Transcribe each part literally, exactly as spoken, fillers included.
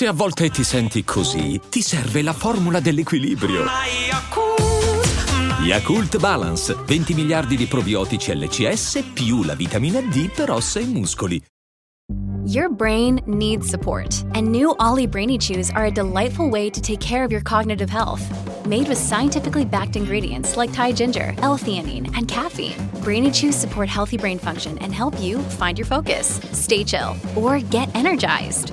Se a volte ti senti così, ti serve la formula dell'equilibrio. Yakult Balance, venti miliardi di probiotici L C S più la vitamina D per ossa e muscoli. Your brain needs support, and new Ollie Brainy Chews are a delightful way to take care of your cognitive health. Made with scientifically backed ingredients like Thai ginger, L-theanine, and caffeine, Brainy Chews support healthy brain function and help you find your focus, stay chill, or get energized.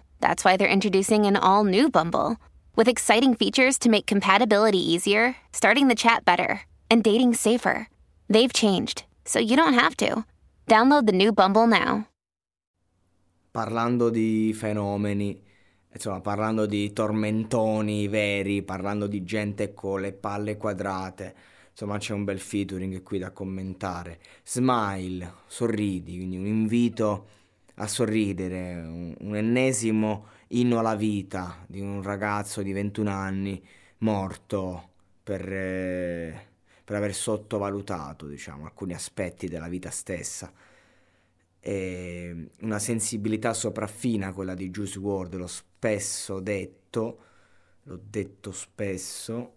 that's why they're introducing an all-new Bumble, with exciting features to make compatibility easier, starting the chat better, and dating safer. They've changed, so you don't have to. Download the new Bumble now. Parlando di fenomeni, insomma, parlando di tormentoni veri, parlando di gente con le palle quadrate, insomma c'è un bel featuring qui da commentare. Smile, sorridi, quindi un invito a sorridere, un, un ennesimo inno alla vita di un ragazzo di ventuno anni morto per, eh, per aver sottovalutato, diciamo, alcuni aspetti della vita stessa. E una sensibilità sopraffina quella di Juice WRLD, l'ho spesso detto, l'ho detto spesso,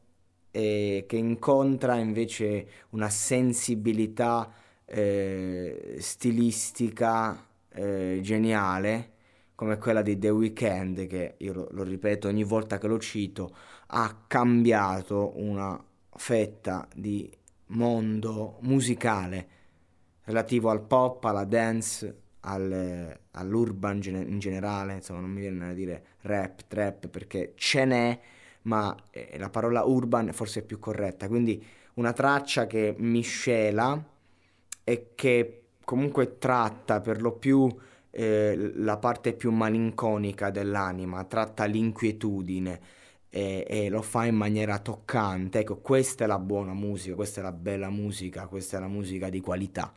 e che incontra invece una sensibilità eh, stilistica eh, geniale come quella di The Weeknd, che io lo, lo ripeto ogni volta che lo cito, ha cambiato una fetta di mondo musicale relativo al pop, alla dance, al, all'urban in generale, insomma non mi viene da dire rap, trap, perché ce n'è, ma la parola urban forse è più corretta, quindi una traccia che miscela e che comunque tratta per lo più eh, la parte più malinconica dell'anima, tratta l'inquietudine e, e lo fa in maniera toccante. Ecco, questa è la buona musica, questa è la bella musica, questa è la musica di qualità.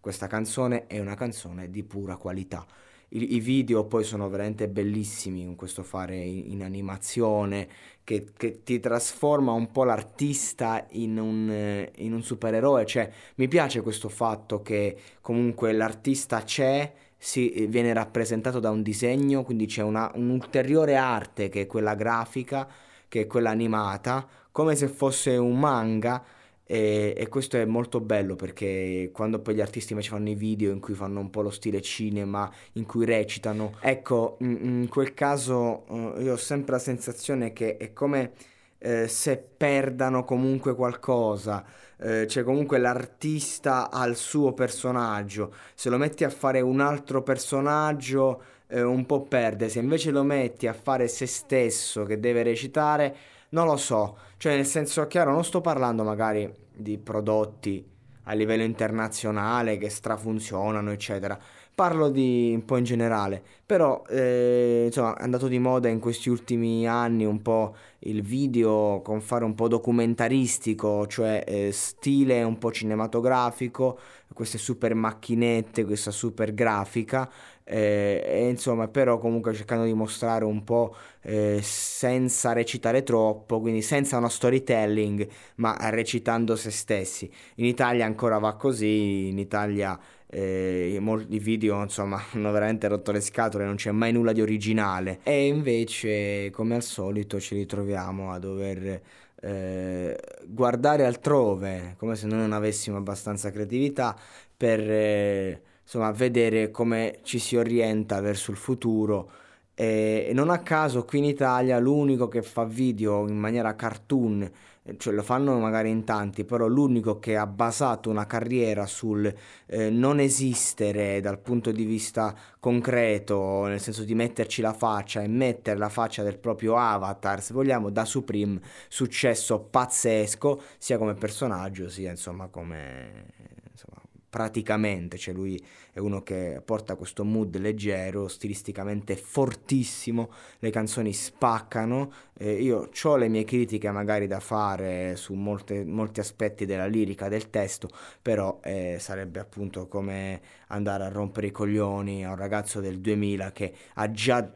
Questa canzone è una canzone di pura qualità. I, i video poi sono veramente bellissimi, con questo fare in, in animazione che, che ti trasforma un po' l'artista in un, in un supereroe. Cioè, mi piace questo fatto che comunque l'artista c'è, si, viene rappresentato da un disegno, quindi c'è una, un'ulteriore arte che è quella grafica, che è quella animata, come se fosse un manga. E, e questo è molto bello, perché quando poi gli artisti invece fanno i video in cui fanno un po' lo stile cinema, in cui recitano, ecco, in, in quel caso io ho sempre la sensazione che è come eh, se perdano comunque qualcosa, eh, cioè comunque l'artista ha il suo personaggio, se lo metti a fare un altro personaggio eh, un po' perde, se invece lo metti a fare se stesso che deve recitare, non lo so, cioè nel senso chiaro, non sto parlando magari di prodotti a livello internazionale che strafunzionano eccetera, parlo di un po' in generale, però eh, insomma è andato di moda in questi ultimi anni un po' il video con fare un po' documentaristico, cioè eh, stile un po' cinematografico, queste super macchinette, questa super grafica, eh, e insomma però comunque cercando di mostrare un po' eh, senza recitare troppo, quindi senza uno storytelling, ma recitando se stessi. In Italia ancora va così, in Italia eh, i, mol- i video insomma hanno veramente rotto le scatole, non c'è mai nulla di originale, e invece come al solito ci ritroviamo a dover Eh, guardare altrove, come se noi non avessimo abbastanza creatività per eh, insomma vedere come ci si orienta verso il futuro. Eh, e non a caso qui in Italia l'unico che fa video in maniera cartoon, cioè lo fanno magari in tanti, però l'unico che ha basato una carriera sul eh, non esistere dal punto di vista concreto, nel senso di metterci la faccia e mettere la faccia del proprio avatar, se vogliamo, da Supreme, successo pazzesco sia come personaggio sia insomma come insomma, praticamente, cioè lui è uno che porta questo mood leggero, stilisticamente fortissimo, le canzoni spaccano, eh, io ho le mie critiche magari da fare su molte, molti aspetti della lirica, del testo, però eh, sarebbe appunto come andare a rompere i coglioni a un ragazzo del duemila che ha già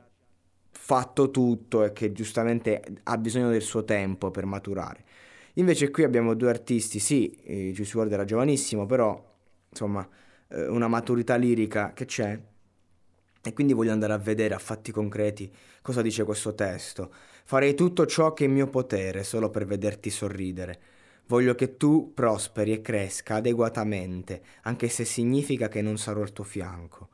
fatto tutto e che giustamente ha bisogno del suo tempo per maturare. Invece qui abbiamo due artisti, sì, eh, Juice world era giovanissimo, però insomma eh, una maturità lirica che c'è, e quindi voglio andare a vedere a fatti concreti cosa dice questo testo. Farei tutto ciò che è in mio potere solo per vederti sorridere. Voglio che tu prosperi e cresca adeguatamente, anche se significa che non sarò al tuo fianco.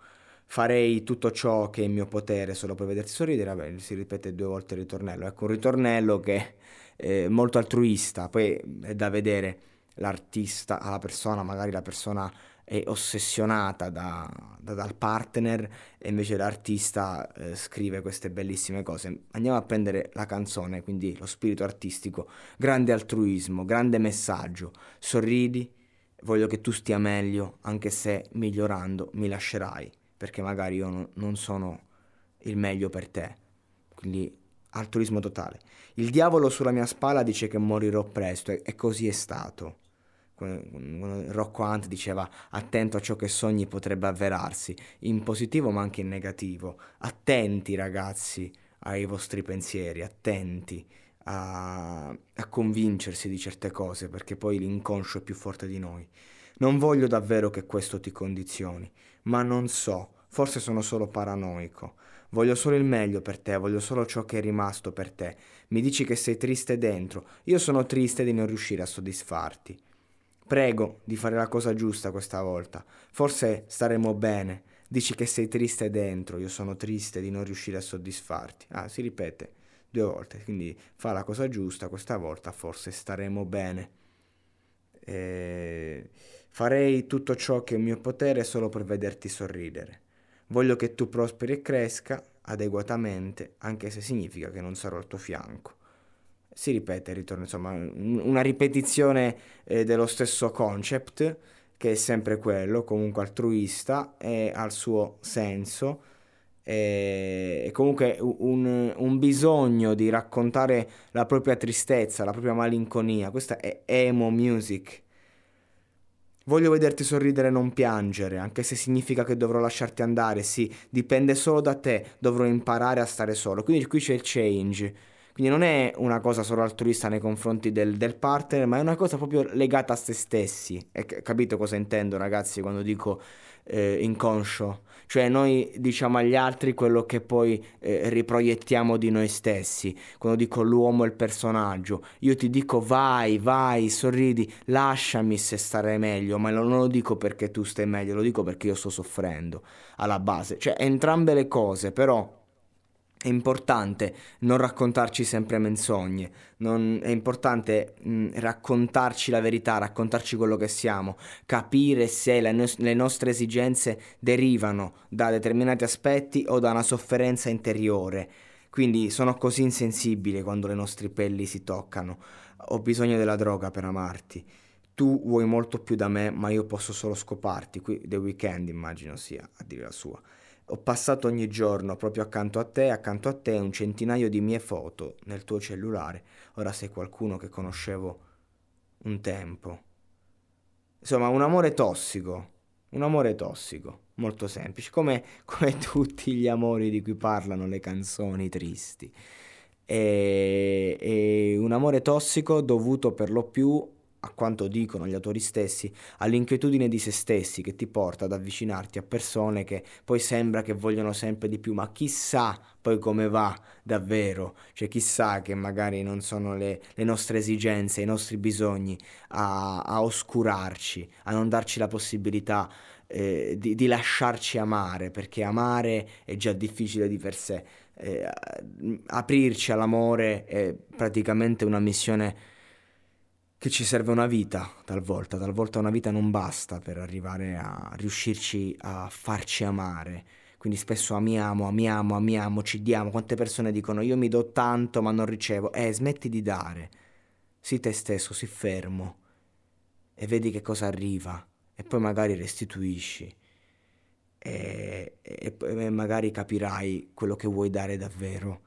Farei tutto ciò che è in mio potere solo per vederti sorridere. Vabbè, si ripete due volte il ritornello. Ecco, un ritornello che è molto altruista. Poi è da vedere l'artista alla persona, magari la persona è ossessionata da, da, dal partner e invece l'artista eh, scrive queste bellissime cose. Andiamo a prendere la canzone, quindi lo spirito artistico, grande altruismo, grande messaggio. Sorridi, voglio che tu stia meglio, anche se migliorando mi lascerai, perché magari io non sono il meglio per te. Quindi altruismo totale. Il diavolo sulla mia spalla dice che morirò presto, e così è stato. Rocco Hunt diceva: attento a ciò che sogni potrebbe avverarsi, in positivo ma anche in negativo. Attenti ragazzi ai vostri pensieri, attenti a, a convincersi di certe cose, perché poi l'inconscio è più forte di noi. Non voglio davvero che questo ti condizioni, ma non so, forse sono solo paranoico. Voglio solo il meglio per te, voglio solo ciò che è rimasto per te. Mi dici che sei triste dentro, io sono triste di non riuscire a soddisfarti. Prego di fare la cosa giusta questa volta, forse staremo bene. Dici che sei triste dentro, io sono triste di non riuscire a soddisfarti. Ah, si ripete due volte, quindi fa la cosa giusta questa volta, forse staremo bene. E... farei tutto ciò che è in mio potere solo per vederti sorridere. Voglio che tu prosperi e cresca adeguatamente, anche se significa che non sarò al tuo fianco. Si ripete, ritorno, insomma, una ripetizione eh, dello stesso concept, che è sempre quello, comunque altruista e al suo senso, e comunque un, un bisogno di raccontare la propria tristezza, la propria malinconia. Questa è emo music. Voglio vederti sorridere e non piangere, anche se significa che dovrò lasciarti andare. Sì, dipende solo da te, dovrò imparare a stare solo. Quindi qui c'è il change. Quindi non è una cosa solo altruista nei confronti del, del partner, ma è una cosa proprio legata a se stessi. E capito cosa intendo, ragazzi, quando dico eh, inconscio? Cioè noi diciamo agli altri quello che poi eh, riproiettiamo di noi stessi. Quando dico l'uomo e il personaggio, io ti dico vai, vai, sorridi, lasciami se stare meglio, ma non lo dico perché tu stai meglio, lo dico perché io sto soffrendo alla base. Cioè entrambe le cose, però è importante non raccontarci sempre menzogne, non, è importante mh, raccontarci la verità, raccontarci quello che siamo, capire se la no- le nostre esigenze derivano da determinati aspetti o da una sofferenza interiore. Quindi sono così insensibile quando le nostre pelli si toccano. Ho bisogno della droga per amarti. Tu vuoi molto più da me, ma io posso solo scoparti. Qui The Weeknd immagino sia a dire la sua. Ho passato ogni giorno proprio accanto a te, accanto a te un centinaio di mie foto nel tuo cellulare. Ora sei qualcuno che conoscevo un tempo. Insomma, un amore tossico, un amore tossico, molto semplice, come, come tutti gli amori di cui parlano le canzoni tristi. E, e un amore tossico dovuto per lo più, a quanto dicono gli autori stessi, all'inquietudine di se stessi, che ti porta ad avvicinarti a persone che poi sembra che vogliono sempre di più, ma chissà poi come va davvero, cioè chissà che magari non sono le, le nostre esigenze, i nostri bisogni a, a oscurarci, a non darci la possibilità eh, di, di lasciarci amare, perché amare è già difficile di per sé, eh, aprirci all'amore è praticamente una missione che ci serve una vita, talvolta, talvolta una vita non basta per arrivare a riuscirci a farci amare. Quindi spesso amiamo, amiamo, amiamo, ci diamo. Quante persone dicono io mi do tanto ma non ricevo. Eh, smetti di dare, sii te stesso, sii fermo e vedi che cosa arriva, e poi magari restituisci e, e, e magari capirai quello che vuoi dare davvero,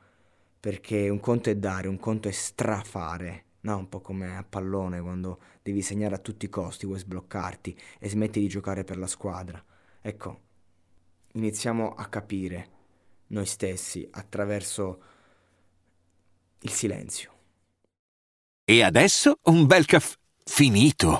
perché un conto è dare, un conto è strafare, no? Un po' come a pallone, quando devi segnare a tutti i costi, vuoi sbloccarti e smetti di giocare per la squadra. Ecco, iniziamo a capire noi stessi attraverso il silenzio. E adesso un bel caffè finito.